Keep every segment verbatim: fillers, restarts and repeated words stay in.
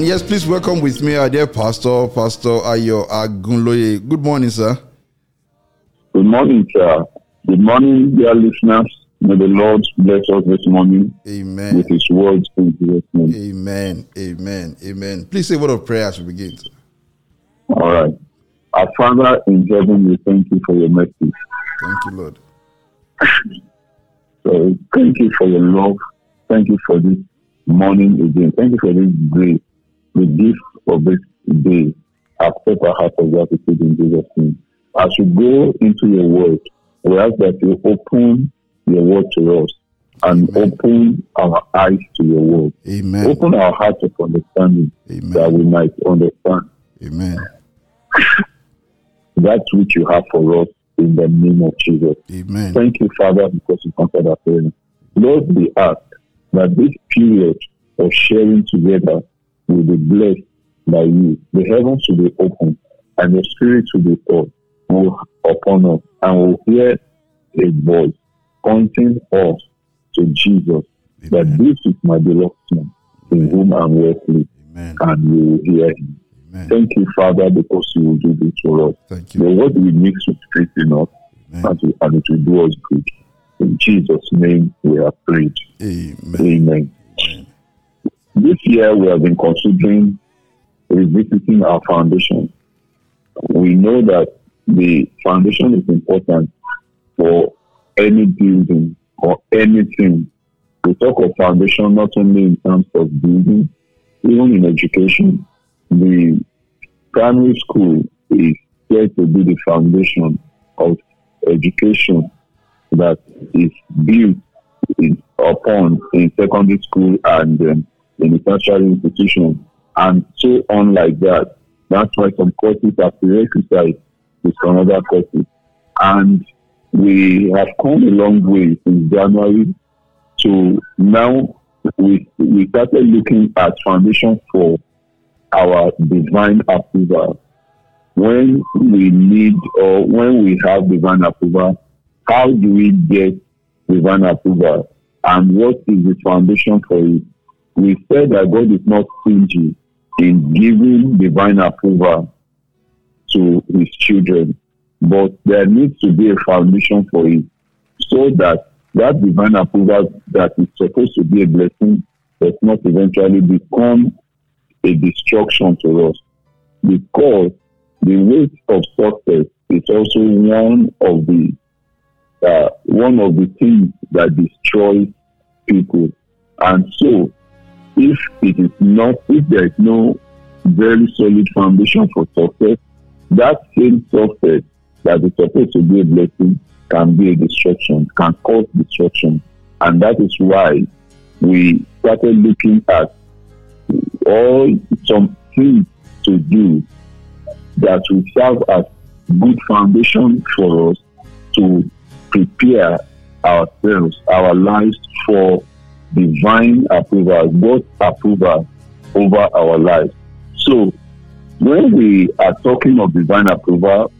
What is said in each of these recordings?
And yes, please welcome with me our dear pastor, Pastor Ayo Agunloye. Good morning, sir. Good morning, sir. Good morning, dear listeners. May the Lord bless us this morning. Amen. With His words in Jesus' name. Amen. Amen. Amen. Please say a word of prayer as we begin. All right. Our Father in heaven, we thank you for your mercy. Thank you, Lord. So, thank you for your love. Thank you for this morning again. Thank you for this grace, the gift of this day. Accept our heart of gratitude in Jesus' name. As we go into your word, we ask that you open your word to us and Amen. Open our eyes to your word. Amen. Open our hearts of understanding Amen. That we might understand. Amen. That which you have for us in the name of Jesus. Amen. Thank you, Father, because you answered our prayer. Lord, we ask that this period of sharing together will be blessed by you. The heavens will be open and the Spirit will be poured upon us, and we'll hear a voice pointing us to Jesus. Amen. That this is my beloved Son, in whom I'm well pleased, and you will hear him. Amen. Thank you, Father, because you will do this for us. Thank you. The word we mix with faith in us, and it will do us good. In Jesus' name we have prayed. Amen. Amen. Amen. This year we have been considering revisiting our foundation. We know that the foundation is important for any building or anything. We talk of foundation not only in terms of building, even in education. The primary school is said to be the foundation of education that is built in, upon in secondary school and um, in the tertiary institution, and so on like that. That's why some courses are prerequisite to some other courses. And we have come a long way since January to now. We, we started looking at foundation for our divine approval. When we need or when we have divine approval, how do we get divine approval? And what is the foundation for it? We said that God is not stingy in giving divine approval to his children, but there needs to be a foundation for it, so that that divine approval that is supposed to be a blessing does not eventually become a destruction to us, because the weight of success is also one of the uh, one of the things that destroys people. And so, if it is not, if there is no very solid foundation for success, that same success that is supposed to be a blessing can be a destruction, can cause destruction, and that is why we started looking at all some things to do that will serve as good foundation for us to prepare ourselves, our lives for divine approval, God's approval over our lives. So when we are talking of divine approval,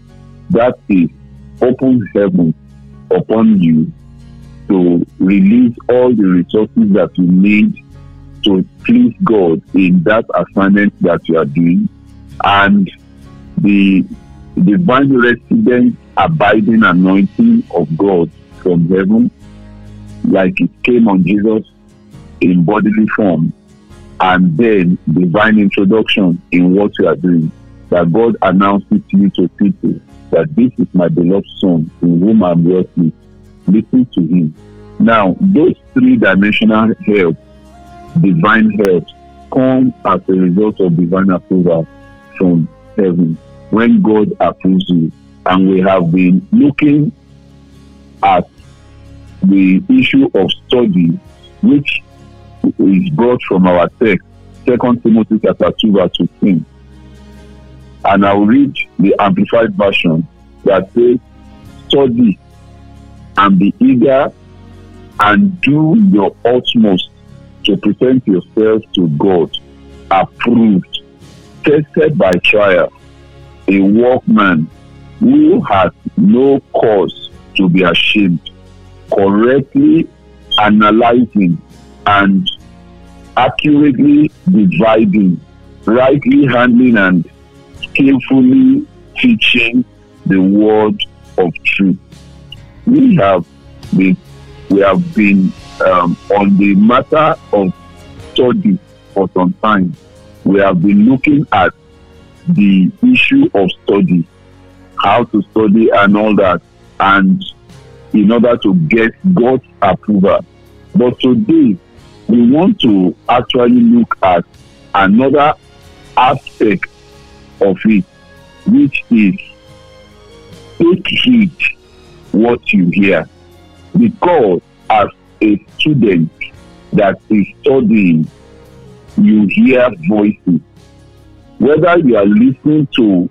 that is open heaven upon you to release all the resources that you need to please God in that assignment that you are doing, and the divine resident abiding anointing of God from heaven, like it came on Jesus in bodily form, and then divine introduction in what you are doing, that God announces to you to people that this is my beloved Son in whom I'm well pleased. Listen to him. Now, those three-dimensional help, divine help, come as a result of divine approval from heaven when God approves you. And we have been looking at the issue of study, which is brought from our text, Second Timothy chapter two verse fifteen. And I'll read the Amplified Version that says, "Study and be eager and do your utmost to present yourself to God, approved, tested by trial, a workman who has no cause to be ashamed, correctly analyzing and accurately dividing rightly handling and skillfully teaching the word of truth. We have been, we have been um, on the matter of study for some time. We have been looking at the issue of study, how to study and all that, and in order to get God's approval. But today, we want to actually look at another aspect of it, which is take heed what you hear. Because as a student that is studying, you hear voices. Whether you are listening to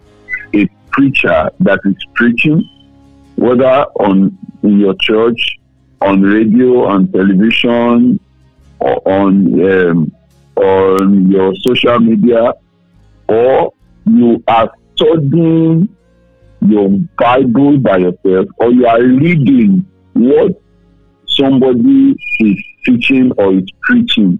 a preacher that is preaching, whether on in your church, on radio, on television, or on um, on your social media, or you are studying your Bible by yourself, or you are reading what somebody is teaching or is preaching,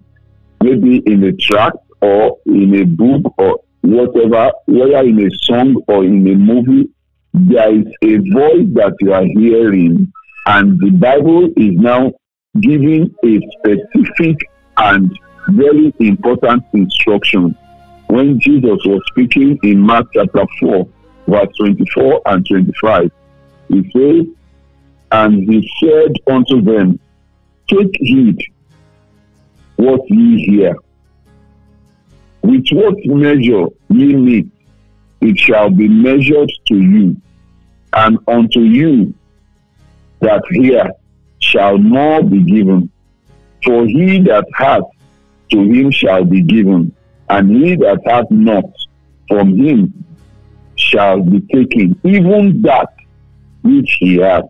maybe in a tract or in a book or whatever, whether in a song or in a movie, there is a voice that you are hearing, and the Bible is now giving a specific and very important instruction. When Jesus was speaking in Mark chapter four, verse twenty-four and twenty-five, he says, "And he said unto them, take heed what ye hear. With what measure ye meet, it shall be measured to you, and unto you that hear shall more be given. For he that hath, to him shall be given, and he that hath not, from him shall be taken, even that which he hath."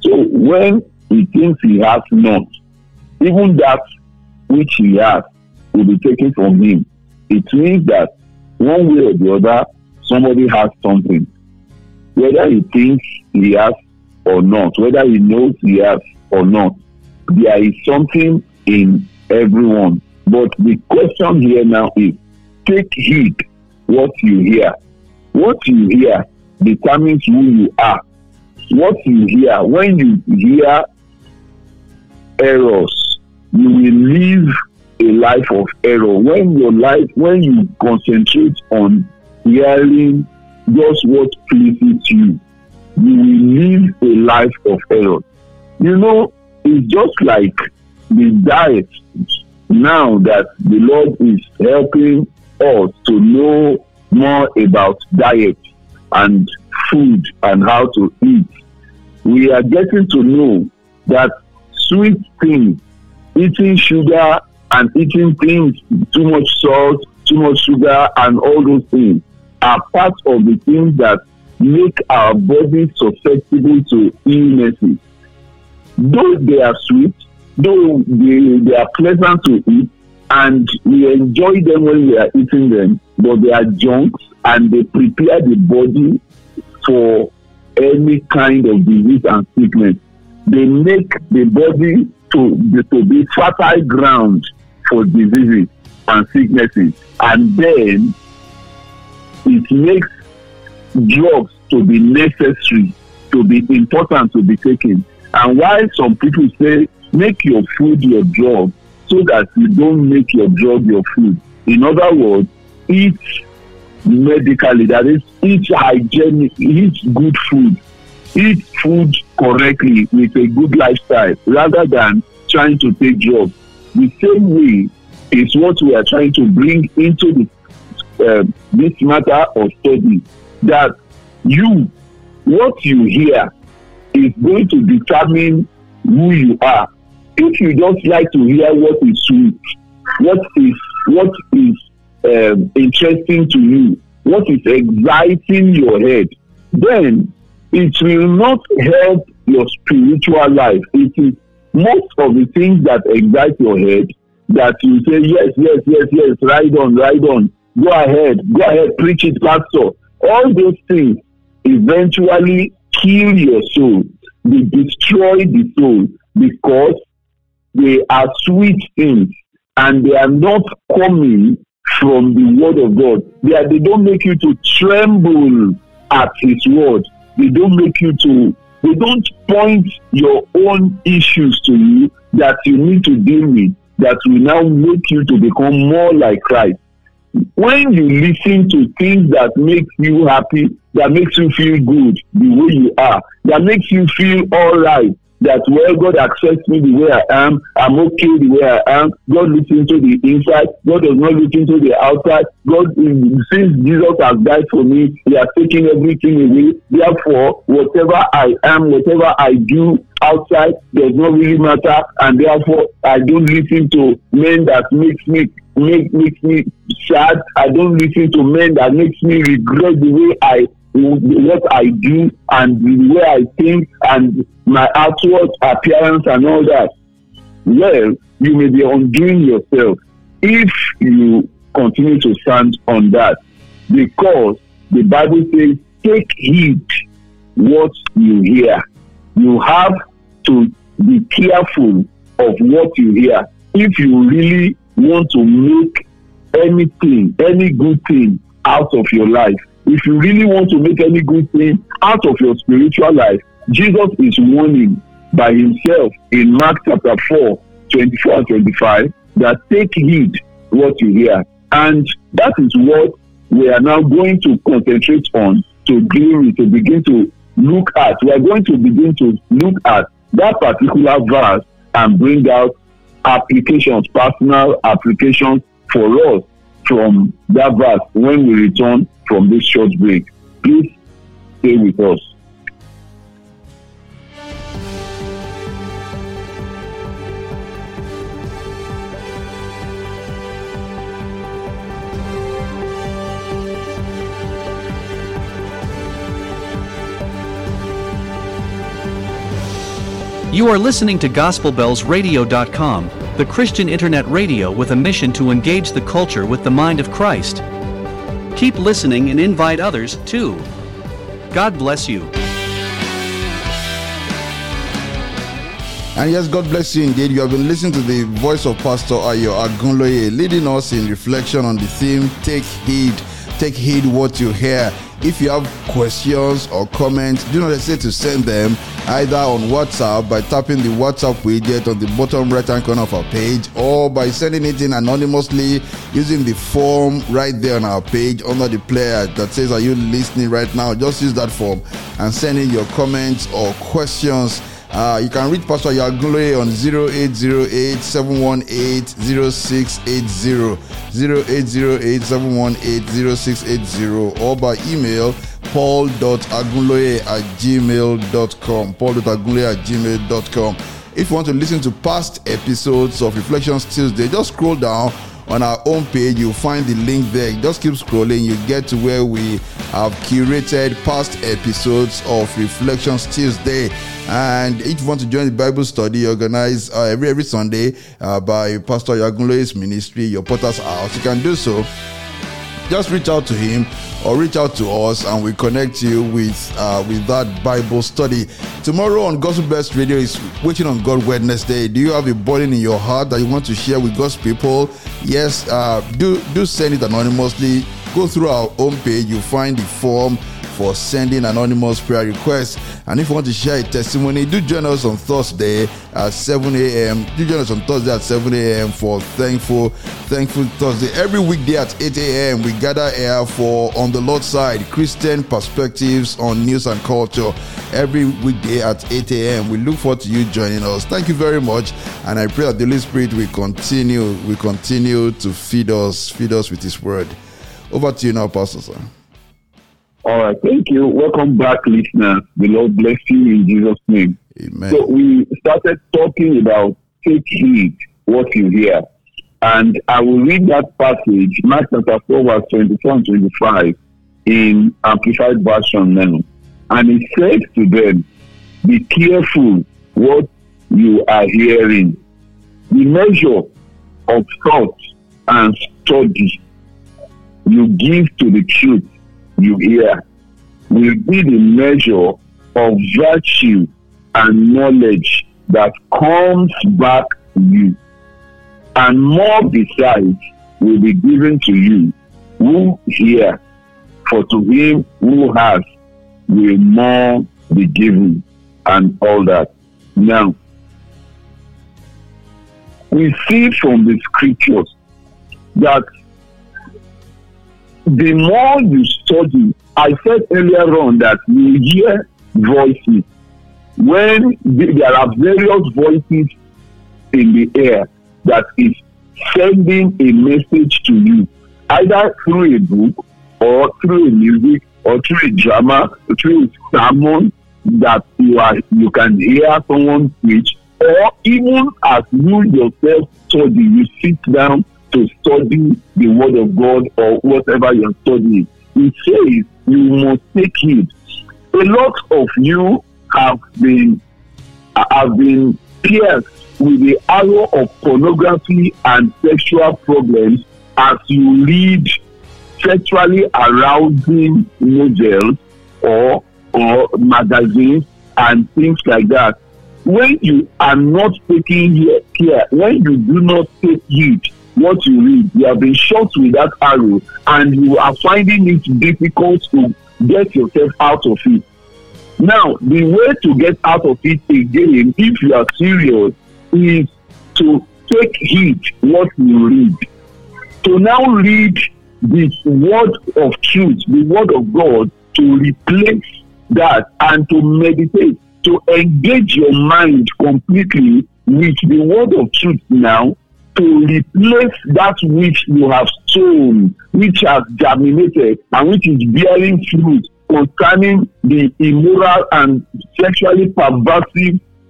So when he thinks he hath not, even that which he hath will be taken from him. It means that one way or the other, somebody has something. Whether he thinks he has or not, whether he knows he has or not, there is something in everyone. But the question here now is, take heed what you hear. What you hear determines who you are. What you hear, when you hear errors, you will live a life of error. When your life, when you concentrate on hearing just what pleases you, you will live a life of error. You know, it's just like the diet now that the Lord is helping us to know more about diet and food and how to eat. We are getting to know that sweet things, eating sugar and eating things, too much salt, too much sugar, and all those things are part of the things that make our body susceptible to illnesses. Though they are sweet, though they, they are pleasant to eat, and we enjoy them when we are eating them, but they are junk, and they prepare the body for any kind of disease and sickness. They make the body to, to be fertile ground for diseases and sicknesses, and then it makes drugs to be necessary, to be important, to be taken. And why some people say, make your food your drug, so that you don't make your drug your food. In other words, eat medically, that is, eat hygienic, eat good food, eat food correctly with a good lifestyle, rather than trying to take drugs. The same way is what we are trying to bring into the, uh, this matter of study, that you, what you hear is going to determine who you are. If you just like to hear what is sweet, what is what is um, interesting to you, what is exciting your head, then it will not help your spiritual life. It is most of the things that excite your head that you say, yes, yes, yes, yes, ride on, ride on, go ahead, go ahead, preach it, pastor. All those things eventually kill your soul. They destroy the soul because they are sweet things and they are not coming from the word of God. They, are, they don't make you to tremble at his word. They don't make you to, they don't point your own issues to you that you need to deal with, that will now make you to become more like Christ. When you listen to things that makes you happy, that makes you feel good the way you are, that makes you feel all right, that well, God accepts me the way I am, I'm okay the way I am, God listens to the inside, God does not look into the outside, God, since Jesus has died for me, he has taken everything away, therefore, whatever I am, whatever I do outside, does not really matter, and therefore, I don't listen to men that makes me Make, makes me sad. I don't listen to men that makes me regret the way I, what I do and the way I think and my outward appearance and all that. Well, you may be undoing yourself if you continue to stand on that, because the Bible says, take heed what you hear. You have to be careful of what you hear. If you really want to make anything, any good thing out of your life, if you really want to make any good thing out of your spiritual life, Jesus is warning by himself in Mark chapter four, twenty-four and twenty-five, that take heed what you hear. And that is what we are now going to concentrate on, to begin, to begin to look at. We are going to begin to look at that particular verse and bring out applications, personal applications for us from that verse when we return from this short break. Please stay with us. You are listening to Gospel Bells Radio dot com, the Christian internet radio with a mission to engage the culture with the mind of Christ. Keep listening and invite others, too. God bless you. And yes, God bless you indeed. You have been listening to the voice of Pastor Ayo Agunloye, leading us in reflection on the theme, Take Heed. Take heed what you hear. If you have questions or comments, do not hesitate to send them either on WhatsApp by tapping the WhatsApp widget on the bottom right-hand corner of our page, or by sending it in anonymously using the form right there on our page under the player that says, "Are you listening right now?" Just use that form and send in your comments or questions. Uh, you can reach Pastor Yagule on zero eight zero eight, seven one eight, zero six eight zero, zero eight zero eight, seven one eight, zero six eight zero, or by email paul dot agunloye at gmail dot com, paul dot agunloye at gmail dot com. If you want to listen to past episodes of Reflections Tuesday, just scroll down on our own page. You'll find the link there. Just keep scrolling. You get to where we have curated past episodes of Reflections Tuesday. And if you want to join the Bible study organized uh, every every Sunday uh, by Pastor Yagunloye's ministry, Your Potter's House, you can do so. Just reach out to him or reach out to us, and we connect you with uh, with that Bible study. Tomorrow on Gospel Best Radio is Waiting on God Wednesday. Do you have a burden in your heart that you want to share with God's people? Yes, uh, do, do send it anonymously. Go through our homepage. You'll find the form for sending anonymous prayer requests. And if you want to share a testimony, do join us on Thursday at seven a.m. Do join us on Thursday at seven a.m. for Thankful, Thankful Thursday. Every weekday at eight a.m. we gather here for On the Lord's Side, Christian perspectives on news and culture. Every weekday at eight a.m. we look forward to you joining us. Thank you very much, and I pray that the Holy Spirit will continue, will continue to feed us, feed us with His Word. Over to you now, Pastor Sam. All right, thank you. Welcome back, listeners. The Lord bless you in Jesus' name. Amen. So we started talking about take heed what you hear. And I will read that passage, Mark chapter four, verse twenty-four and twenty-five, in Amplified Version now. And he said to them, be careful what you are hearing. The measure of thought and study you give to the truth you hear will be the measure of virtue and knowledge that comes back to you, and more besides will be given to you. Who hear, for to him who has will more be given, and all that. Now, we see from the scriptures that the more you study, I said earlier on that you hear voices. When there are various voices in the air that is sending a message to you, either through a book or through a music or through a drama, through a sermon that you are you can hear someone preach, or even as you yourself study, you sit down to study the word of God or whatever you're studying. It says you must take it. A lot of you have been have been pierced with the arrow of pornography and sexual problems as you read sexually arousing novels or or magazines and things like that. When you are not taking care, when you do not take heed what you read, you have been shot with that arrow and you are finding it difficult to get yourself out of it. Now, the way to get out of it again, if you are serious, is to take heed what you read. To now read the word of truth, the word of God, to replace that and to meditate, to engage your mind completely with the word of truth now, to replace that which you have sown, which has germinated and which is bearing fruit concerning the immoral and sexually perverse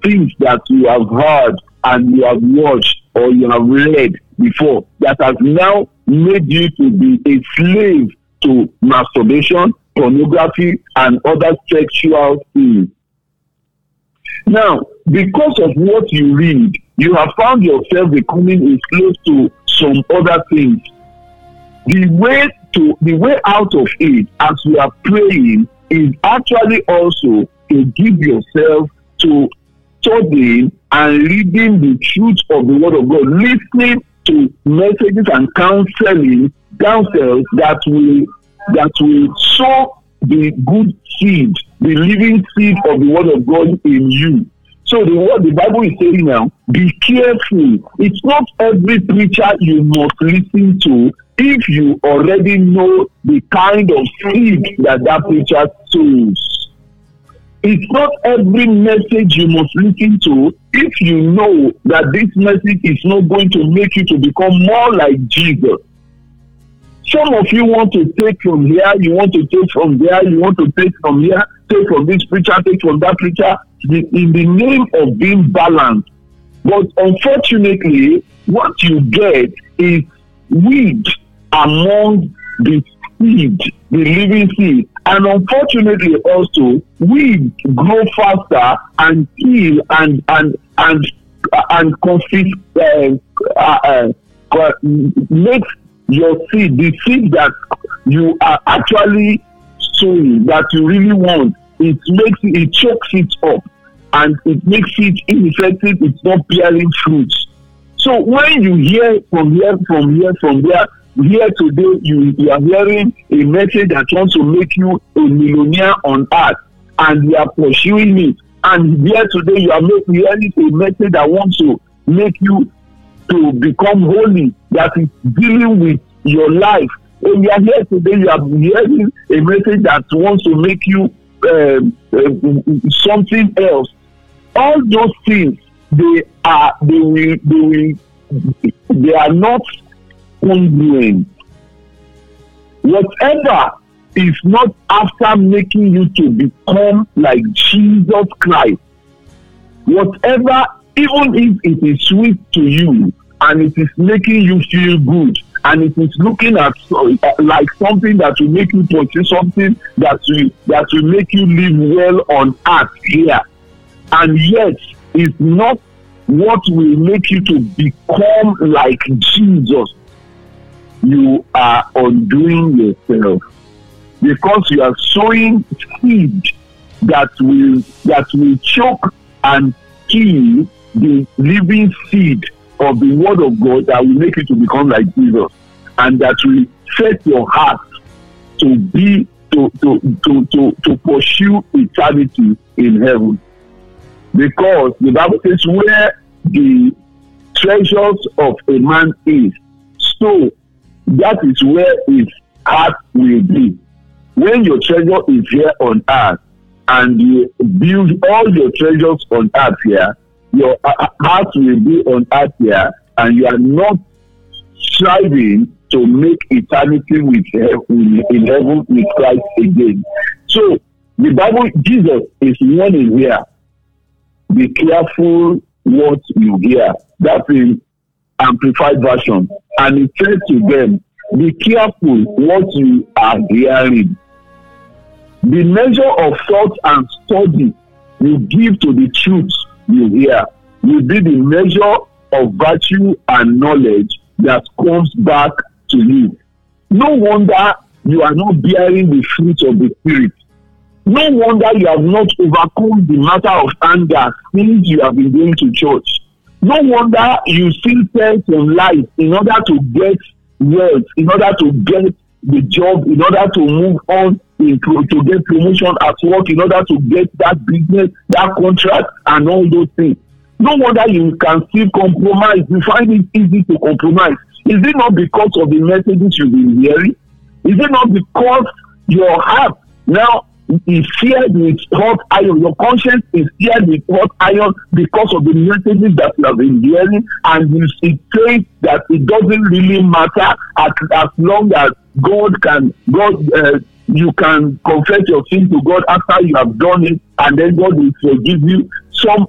things that you have heard and you have watched or you have read before, that has now made you to be a slave to masturbation, pornography, and other sexual things. Now, because of what you read, you have found yourself becoming a slave to some other things. The way to the way out of it, as we are praying, is actually also to give yourself to studying and reading the truth of the Word of God, listening to messages and counseling, counsel that will that will sow the good seed, the living seed of the Word of God in you. So the word the Bible is saying now, be careful. It's not every preacher you must listen to if you already know the kind of seed that that preacher sows. It's not every message you must listen to if you know that this message is not going to make you to become more like Jesus. Some of you want to take from here, you want to take from there, you want to take from here, take from this preacher, take from that preacher, in the name of being balanced. But unfortunately, what you get is weed among the seed, the living seed. And unfortunately also, weeds grow faster and kill and and and and conflict, uh, uh, uh, makes your seed, the seed that you are actually sowing, that you really want, it makes it chokes it up. And it makes it ineffective. It's not bearing fruits. So when you hear from here, from here, from there, here today, you, you are hearing a message that wants to make you a millionaire on earth, and you are pursuing it. And here today, you are hearing a message that wants to make you to become holy, that is dealing with your life. And you are here today, you are hearing a message that wants to make you um, uh, something else. All those things, they are they will they will they are not congruent. Whatever is not after making you to become like Jesus Christ, whatever, even if it is sweet to you and it is making you feel good and it is looking at uh, like something that will make you pursue something that will that will make you live well on earth here, and yet it's not what will make you to become like Jesus, you are undoing yourself, because you are sowing seed that will that will choke and kill the living seed of the Word of God that will make you to become like Jesus. and that will set your heart to be to to to to, to pursue eternity in heaven. Because the Bible says where the treasures of a man is, so that is where his heart will be. When your treasure is here on earth and you build all your treasures on earth here, your heart will be on earth here, and you are not striving to make eternity with heaven, in heaven with Christ again. So the Bible, Jesus is warning here. Be careful what you hear. That's in Amplified Version. And he said to them, be careful what you are hearing. The measure of thought and study you give to the truth you hear will be the measure of virtue and knowledge that comes back to you. No wonder you are not bearing the fruit of the Spirit. No wonder you have not overcome the matter of anger since you have been going to church. No wonder you still spend on life in order to get wealth, in order to get the job, in order to move on, in, to, to get promotion at work, in order to get that business, that contract, and all those things. No wonder you can still compromise. You find it easy to compromise. Is it not because of the messages you've been hearing? Is it not because your heart now is seared with hot iron? Your conscience is seared with hot iron because of the messages that you have been hearing, and you see that it doesn't really matter as, as long as God can God uh, you can confess your sin to God after you have done it, and then God will forgive you. Some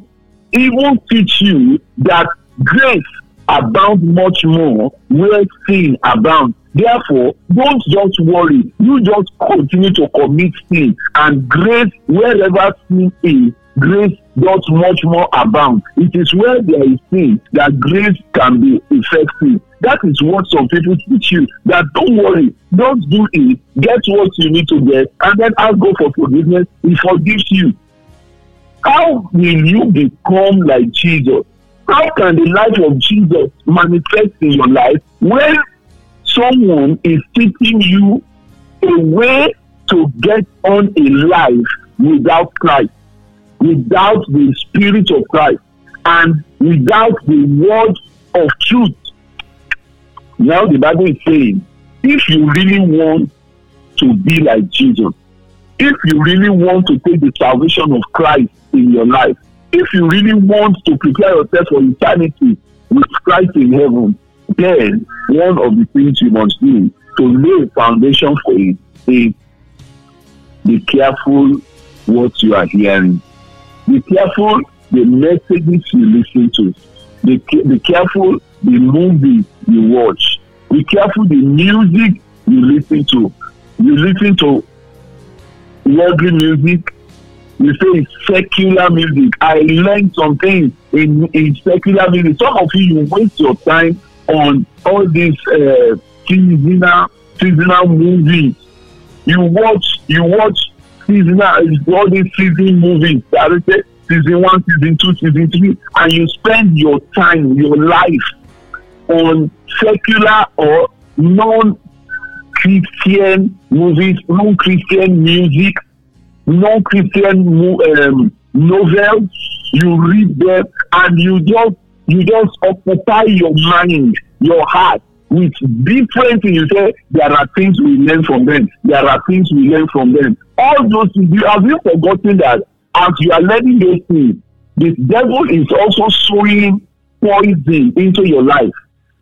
even teach you that grace abounds much more where sin abounds. Therefore, don't just worry. You just continue to commit sin, and grace, wherever sin is, grace does much more abound. It is where there is sin that grace can be effective. That is what some people teach you, that don't worry, don't do it, get what you need to get, and then ask God for forgiveness. He forgives you. How will you become like Jesus? How can the life of Jesus manifest in your life when someone is teaching you a way to get on in life without Christ, without the Spirit of Christ, and without the word of truth? Now the Bible is saying, if you really want to be like Jesus, if you really want to take the salvation of Christ in your life, if you really want to prepare yourself for eternity with Christ in heaven, then one of the things you must do to lay a foundation for it is be careful what you are hearing. Be careful the messages you listen to. Be, be careful the movies you watch. Be careful the music you listen to. You listen to worldly music. You say it's secular music. I learned some things in, in secular music. Some of you, you waste your time on all these uh, seasonal, seasonal movies. You watch, you watch seasonal, all these season movies. I say season one, season two, season three, and you spend your time, your life on secular or non-Christian movies, non-Christian music, non-Christian um, novels. You read them, and you just you just occupy your mind, your heart with different things. You say there are things we learn from them. There are things we learn from them. All those things. You have you forgotten that as you are learning those things, the devil is also sowing poison into your life.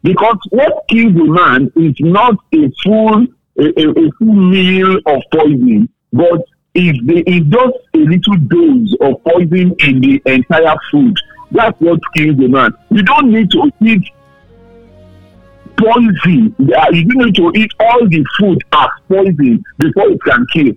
Because what kills a man is not a full a, a, a full meal of poison, but is just a little dose of poison in the entire food. That's what kills a man. You don't need to eat poison. You don't need to eat all the food as poison before it can kill.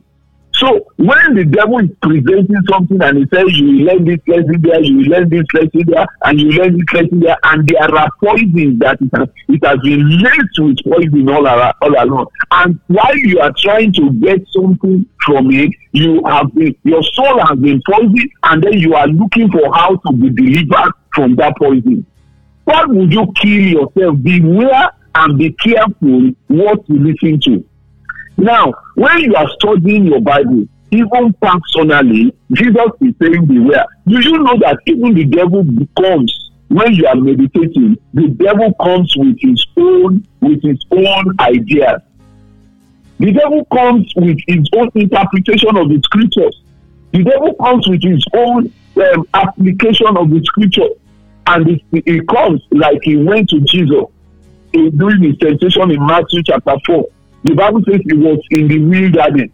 So when the devil is presenting something and he says you will learn this lesson there, you will learn this lesson there, and you learn this lesson there, and there are poisons that it has, it has been laced with poison all, around, all along. And while you are trying to get something from it, you have been, your soul has been poisoned, and then you are looking for how to be delivered from that poison. Why would you kill yourself? Beware and be careful what you listen to. Now, when you are studying your Bible, even personally, Jesus is saying beware. Do you know that even the devil becomes, when you are meditating, the devil comes with his own, with his own ideas. The devil comes with his own interpretation of the scriptures. The devil comes with his own um, application of the scripture. And it, it comes like he went to Jesus in, during his temptation in Matthew chapter four. The Bible says he was in the wilderness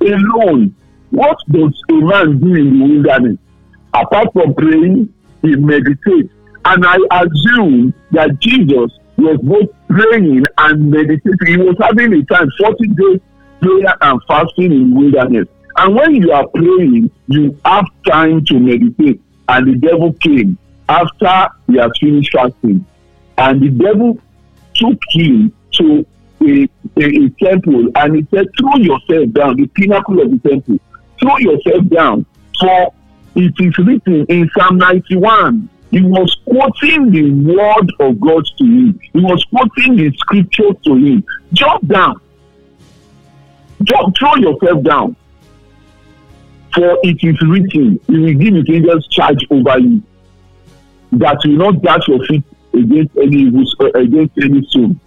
alone. What does a man do in the wilderness? Apart from praying, he meditates. And I assume that Jesus was both praying and meditating. He was having a time, forty days prayer and fasting in the wilderness. And when you are praying, you have time to meditate. And the devil came after he has finished fasting. And the devil took him to A, a, a temple, and he said, throw yourself down, the pinnacle of the temple, throw yourself down, for it is written in Psalm ninety-one. He was quoting the word of God to him. He was quoting the scripture to him. Jump down. Jump, throw yourself down. For it is written, he will give his angels charge over you, that you will not dash your feet against any against any stone.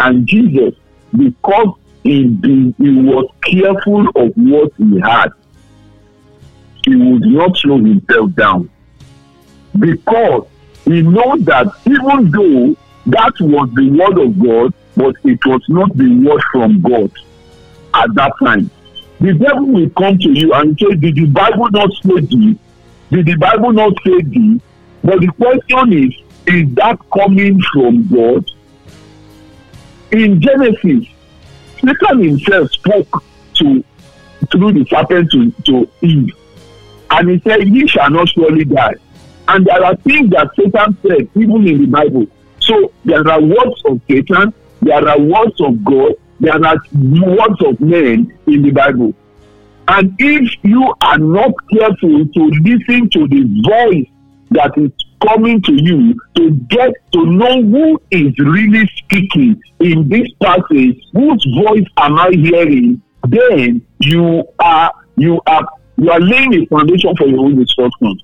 And Jesus, because he, he, he was careful of what he had, he would not slow himself down. Because he knows that even though that was the word of God, but it was not the word from God at that time. The devil will come to you and say, did the Bible not say thee? Did the Bible not say thee? But the question is, is that coming from God? In Genesis, Satan himself spoke to through the serpent to, to Eve, and he said, "Ye shall not surely die." And there are things that Satan said even in the Bible. So there are words of Satan, there are words of God, there are words of men in the Bible. And if you are not careful to listen to the voice that is coming to you, to get to know who is really speaking in this passage, whose voice am I hearing, then you are you are you are laying a foundation for your own instruction.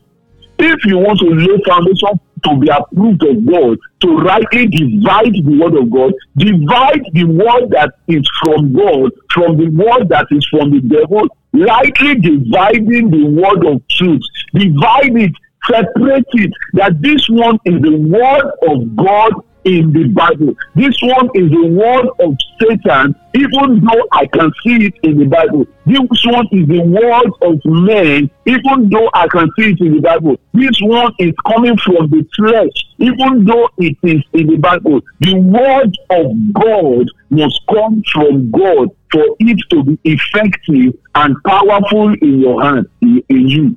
If you want to lay foundation to be approved of God, to rightly divide the word of God, divide the word that is from God from the word that is from the devil, rightly dividing the word of truth, divide it. Separate it, that this one is the word of God in the Bible. This one is the word of Satan, even though I can see it in the Bible. This one is the word of man, even though I can see it in the Bible. This one is coming from the flesh, even though it is in the Bible. The word of God must come from God for it to be effective and powerful in your hand, in, in you.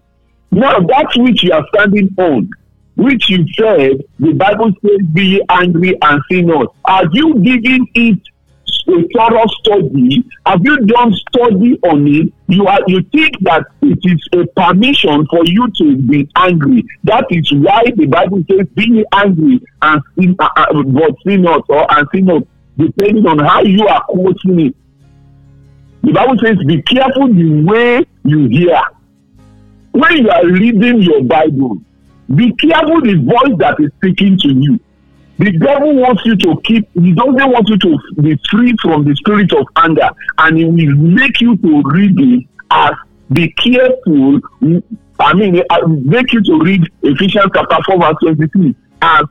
Now, that which you are standing on, which you said, the Bible says, be angry and sin not. Have you given it a thorough study? Have you done study on it? You are, you think that it is a permission for you to be angry. That is why the Bible says, be angry and sin, uh, uh, but sin not, or and sin not, depending on how you are quoting it. The Bible says, be careful the way you hear. When you are reading your Bible, be careful the voice that is speaking to you. The devil wants you to keep, he doesn't want you to be free from the spirit of anger, and he will make you to read it as be careful, I mean, make you to read Ephesians chapter four verse twenty-three as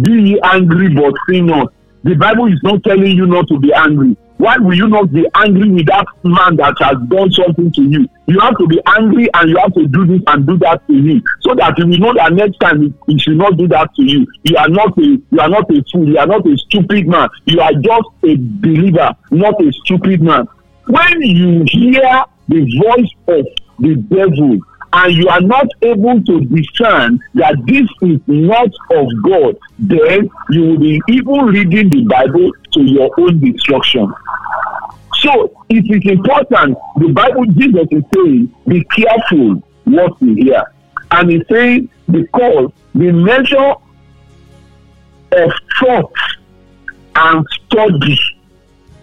be angry but sin not. The Bible is not telling you not to be angry. Why will you not be angry with that man that has done something to you? You have to be angry and you have to do this and do that to him, so that you know that next time he should not do that to you. You are not a you are not a fool. You are not a stupid man. You are just a believer, not a stupid man. When you hear the voice of the devil and you are not able to discern that this is not of God, then you will be even reading the Bible to your own destruction. So it is important, the Bible, Jesus is saying, be careful what you hear. And he's saying, because the measure of thought and study.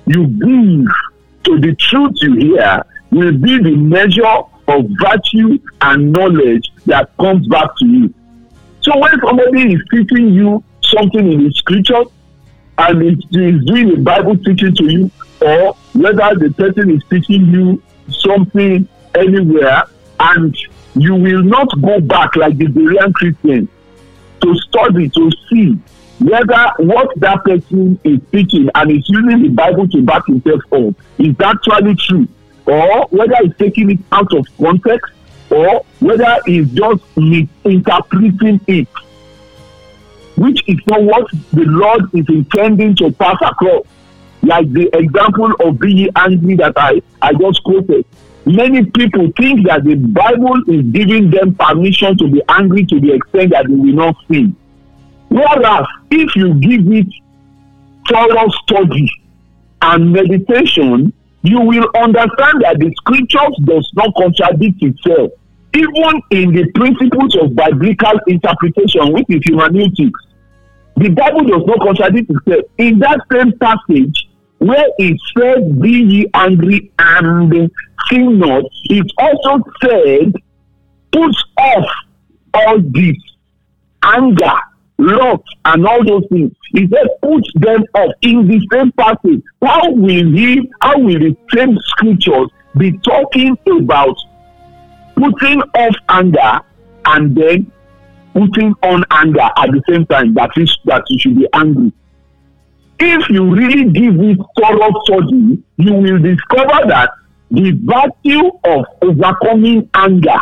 You give to the truth you hear will be the measure of virtue and knowledge that comes back to you. So when somebody is teaching you something in the scripture and is doing a Bible teaching to you, or whether the person is teaching you something anywhere, and you will not go back like the Berean Christian to study, to see whether what that person is teaching and is using the Bible to back himself up is actually true, or whether he's taking it out of context, or whether he's just misinterpreting it, which is not what the Lord is intending to pass across. Like the example of being angry that I, I just quoted. Many people think that the Bible is giving them permission to be angry to the extent that they will not sin. Whereas, if you give it thorough study and meditation, you will understand that the scriptures does not contradict itself, even in the principles of biblical interpretation, which is hermeneutics. The Bible does not contradict itself. In that same passage, where it says, be ye angry and sin not, it also said, put off all this, anger, wrath, and all those things. It said, put them off in the same passage. How will he, how will the same scriptures be talking about putting off anger and then putting on anger at the same time? That is, that you should be angry. If you really give it thorough study, you will discover that the virtue of overcoming anger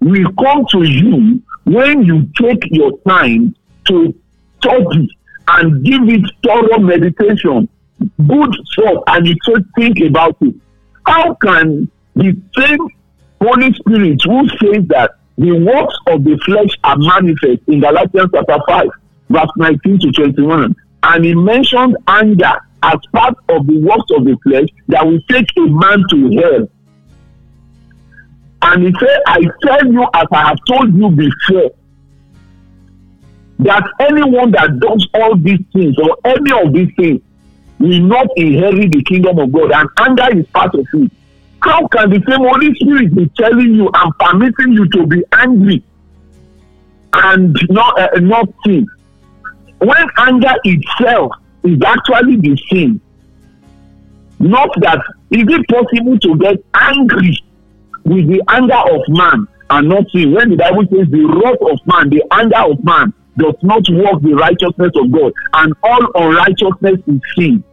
will come to you when you take your time to study and give it thorough meditation, good thought, and you should think about it. How can the same Holy Spirit who says that the works of the flesh are manifest in Galatians chapter five, verse nineteen to twenty-one, and he mentioned anger as part of the works of the flesh that will take a man to hell. And he said, I tell you as I have told you before, that anyone that does all these things or any of these things will not inherit the kingdom of God, and anger is part of it. How can the same Holy Spirit be telling you and permitting you to be angry and not, uh, not sin? When anger itself is actually the sin. Not that, is it possible to get angry with the anger of man and not sin? When the Bible says the wrath of man, the anger of man, does not work the righteousness of God, and all unrighteousness is sin.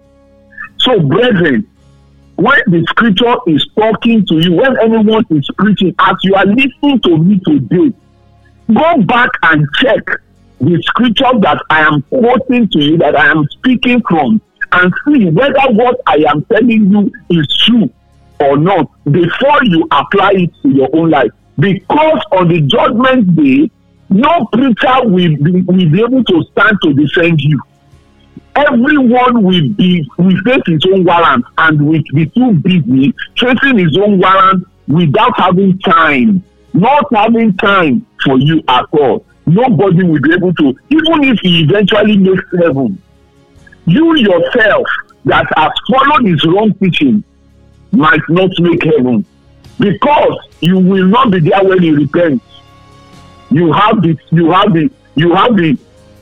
So, brethren, when the scripture is talking to you, when anyone is preaching, as you are listening to me today, go back and check the scripture that I am quoting to you, that I am speaking from, and see whether what I am telling you is true or not before you apply it to your own life. Because on the judgment day, no preacher will be, will be able to stand to defend you. Everyone will be will face his own warrant and will be too busy facing his own warrant without having time, not having time for you at all. Nobody will be able to, even if he eventually makes heaven. You yourself that has followed his wrong teaching might not make heaven, because you will not be there when he repents. You have the you have the you have the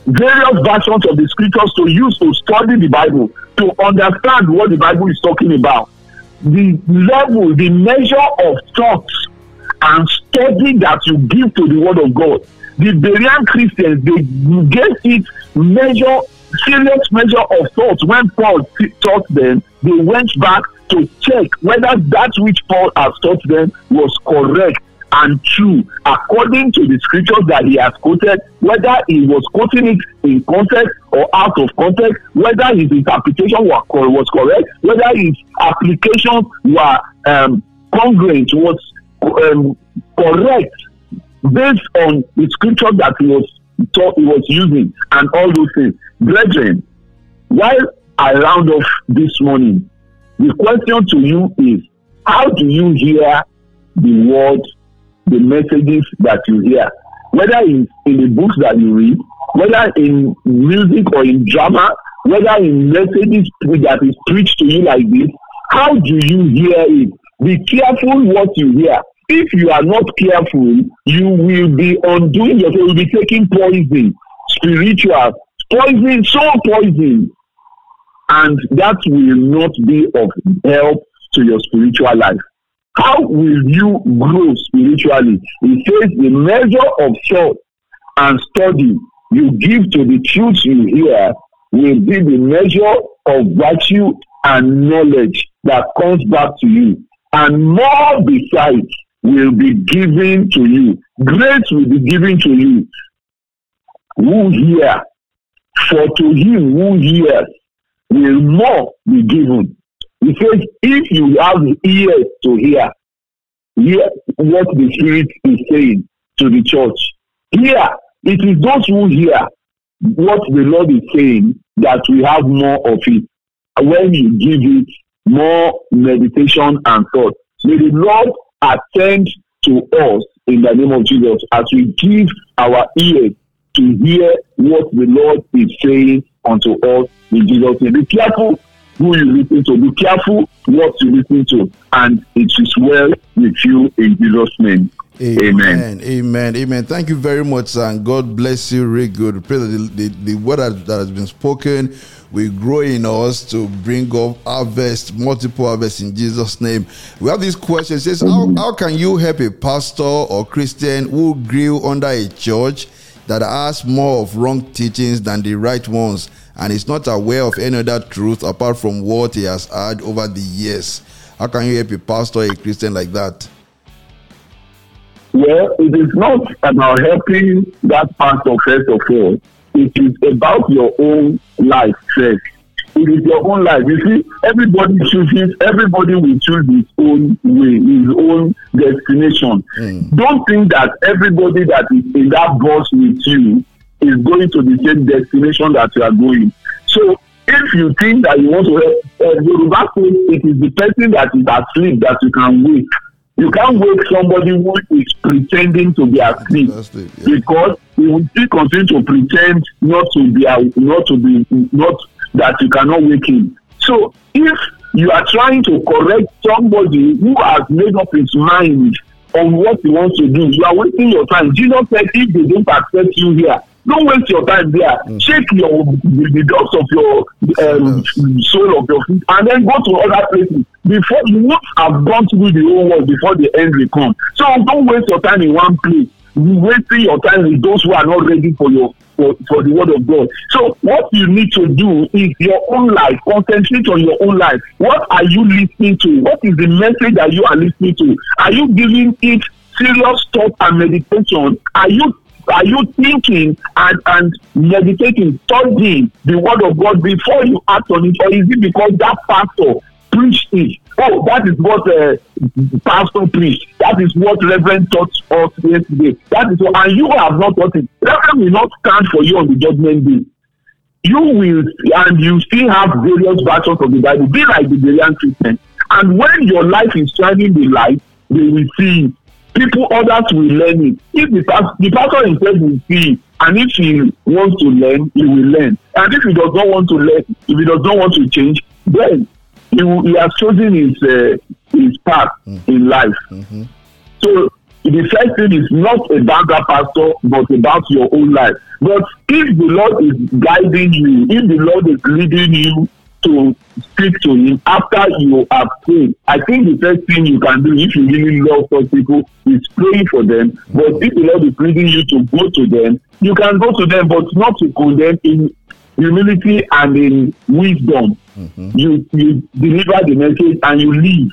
various versions of the scriptures to use to study the Bible, to understand what the Bible is talking about. The level, the measure of thoughts and study that you give to the Word of God. The Berean Christians, they gave it measure, serious measure of thought. When Paul taught them, they went back to check whether that which Paul has taught them was correct and true, according to the scriptures that he has quoted, whether he was quoting it in context or out of context, whether his interpretation was correct, whether his applications were um, congruent, was um, correct, based on the scripture that he was taught, he was using, and all those things. Brethren, while I round off this morning, the question to you is, how do you hear the word, the messages that you hear, whether in, in the books that you read, whether in music or in drama whether in messages that is preached to you like this, how do you hear it? Be careful what you hear. If you are not careful, you will be undoing yourself. You will be taking poison, spiritual poison, soul poison. And that will not be of help to your spiritual life. How will you grow spiritually? It says the measure of thought and study you give to the truth you hear will be the measure of virtue and knowledge that comes back to you. And more besides will be given to you. Grace will be given to you. Who hear? For to him who hears will more be given. He says, if you have ears to hear, hear what the Spirit is saying to the church. Hear. It is those who hear what the Lord is saying that we have more of it. When you give it more meditation and thought, may the Lord attend to us in the name of Jesus as we give our ears to hear what the Lord is saying unto us in Jesus' name. Be careful who you listen to. Be careful what you listen to. And it is well with you in Jesus' name. Amen. Amen. Amen. Amen. Thank you very much, and God bless you. Really good. Pray that the, the, the word that has been spoken will grow in us to bring up harvest, multiple harvest in Jesus' name. We have this question. It says, mm-hmm. how, how can you help a pastor or Christian who grew under a church that has more of wrong teachings than the right ones, and is not aware of any other truth apart from what he has heard over the years? How can you help a pastor, a Christian like that? Well, it is not about helping that pastor first of all. It is about your own life first. It is your own life. You see, everybody chooses, everybody will choose his own way, his own destination. Mm. Don't think that everybody that is in that bus with you is going to the same destination that you are going. So, if you think that you want to help, uh, Yoruba says it is the person that is asleep that you can wake. You can't wake somebody who is pretending to be asleep, asleep yeah. because he will still continue to pretend not to be, not to be, not that you cannot wake him. So, if you are trying to correct somebody who has made up his mind on what he wants to do, you are wasting your time. Jesus said, if they don't accept you here, don't waste your time there. Mm. Shake your the, the dust of your um, yes. soul of your feet, and then go to other places. Before you would have gone through the whole world before the end will come. So don't waste your time in one place. You wasting your time with those who are not ready for your for, for the word of God. So what you need to do is your own life. Concentrate on your own life. What are you listening to? What is the message that you are listening to? Are you giving it serious thought and meditation? Are you Are you thinking and, and meditating, studying the word of God before you act on it? Or is it because that pastor preached it? Oh, that is what uh, pastor preached. That is what Reverend taught us yesterday. That is what, and you have not taught it. Reverend will not stand for you on the judgment day. You will, and you still have various versions of the Bible. Be like the Berean Christian. And when your life is shining the light, they will see it. People, others will learn it. If the, the pastor himself will see it, and if he wants to learn, he will learn. And if he does not want to learn, if he does not want to change, then he, will, he has chosen his uh, his path mm-hmm. in life. Mm-hmm. So the first thing is not about that pastor, but about your own life. But if the Lord is guiding you, if the Lord is leading you to speak to him after you have prayed, I think the first thing you can do if you really love such people is praying for them. Mm-hmm. But if the Lord is leading you to go to them, you can go to them, but not to condemn in humility and in wisdom. Mm-hmm. You you deliver the message and you leave,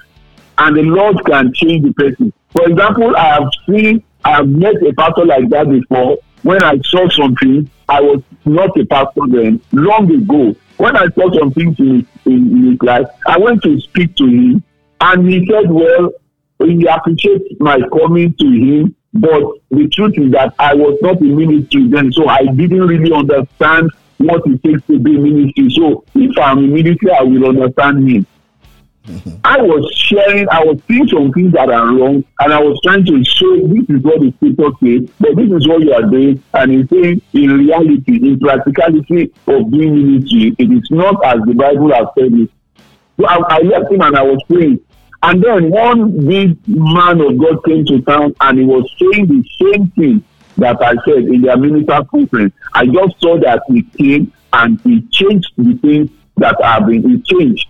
and the Lord can change the person. For example, I have seen, I have met a pastor like that before. When I saw something, I was not a pastor then, long ago. When I saw something in, in, in his class, I went to speak to him, and he said, well, he appreciates my coming to him, but the truth is that I was not in ministry then, so I didn't really understand what it takes to be in ministry. So if I'm in ministry, I will understand him. Mm-hmm. I was sharing, I was seeing some things that are wrong, and I was trying to show this is what the scripture says, but this is what you are doing. And he's saying, in reality, in practicality of doing ministry, it is not as the Bible has said it. So I, I left him and I was praying. And then one big man of God came to town, and he was saying the same thing that I said in their minister conference. I just saw that he came and he changed the things that have been he changed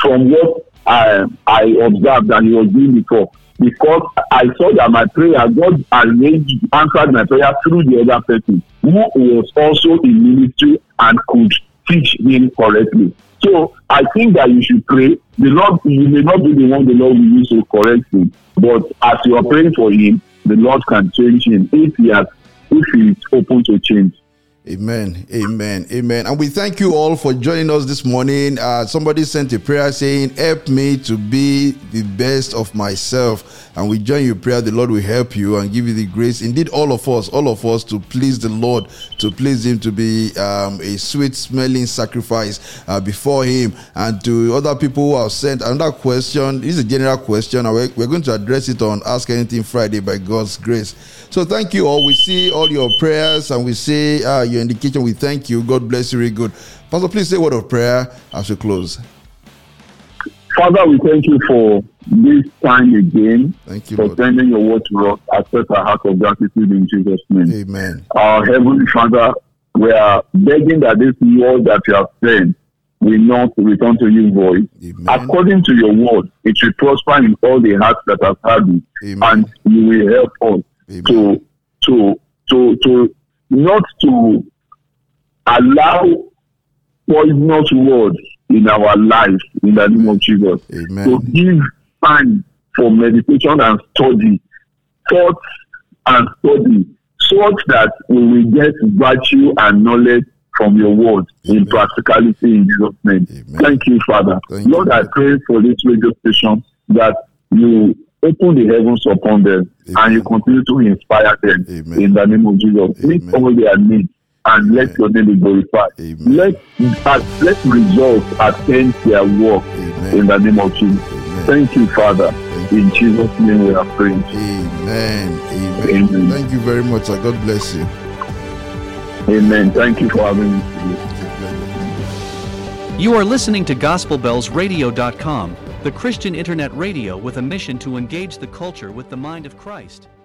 from what I, I observed that he was doing before. Because I saw that my prayer, God arranged, answered my prayer through the other person who was also in ministry and could teach him correctly. So I think that you should pray. The Lord, you may not be the one the Lord will use to correct him, but as you are praying for him, the Lord can change him if he has, if he is open to change. Amen. Amen. Amen. And we thank you all for joining us this morning. Uh, somebody sent a prayer saying, help me to be the best of myself. And we join your prayer. The Lord will help you and give you the grace. Indeed, all of us, all of us to please the Lord, to please him, to be um, a sweet smelling sacrifice uh, before him. And to other people who have sent another question, this is a general question, and we're, we're going to address it on Ask Anything Friday by God's grace. So thank you all. We see all your prayers and we see uh, your indication. We thank you. God bless you. Very good. Pastor, please say a word of prayer as we close. Father, we thank you for this time again. Thank you for Lord. Sending your word to us. Accept our heart of gratitude in Jesus' name. Amen. Our Heavenly Father, we are begging that this word that you have sent will not return to you void. Amen. According to your word, it will prosper in all the hearts that have heard it. Amen. And you will help us Amen. to to to to not to allow poisonous words in our lives, in the name of Jesus. Amen. To give time for meditation and study, thoughts and study, so that we will get virtue and knowledge from your word in practicality in Jesus' name. Amen. Thank you, Father. Thank Lord, you. I pray for this radio station that you open the heavens upon them. Amen. And you continue to inspire them. Amen. In the name of Jesus. Meet all their needs and Amen. Let your name be glorified. Amen. Let, at, let results attend their work. Amen. In the name of Jesus. Amen. Thank you, Father. Thank in Jesus' name we are praying. Amen. Amen. Amen. Thank you very much. God bless you. Amen. Thank you for having me. You are listening to Gospel Bells Radio dot com. The Christian Internet Radio with a mission to engage the culture with the mind of Christ.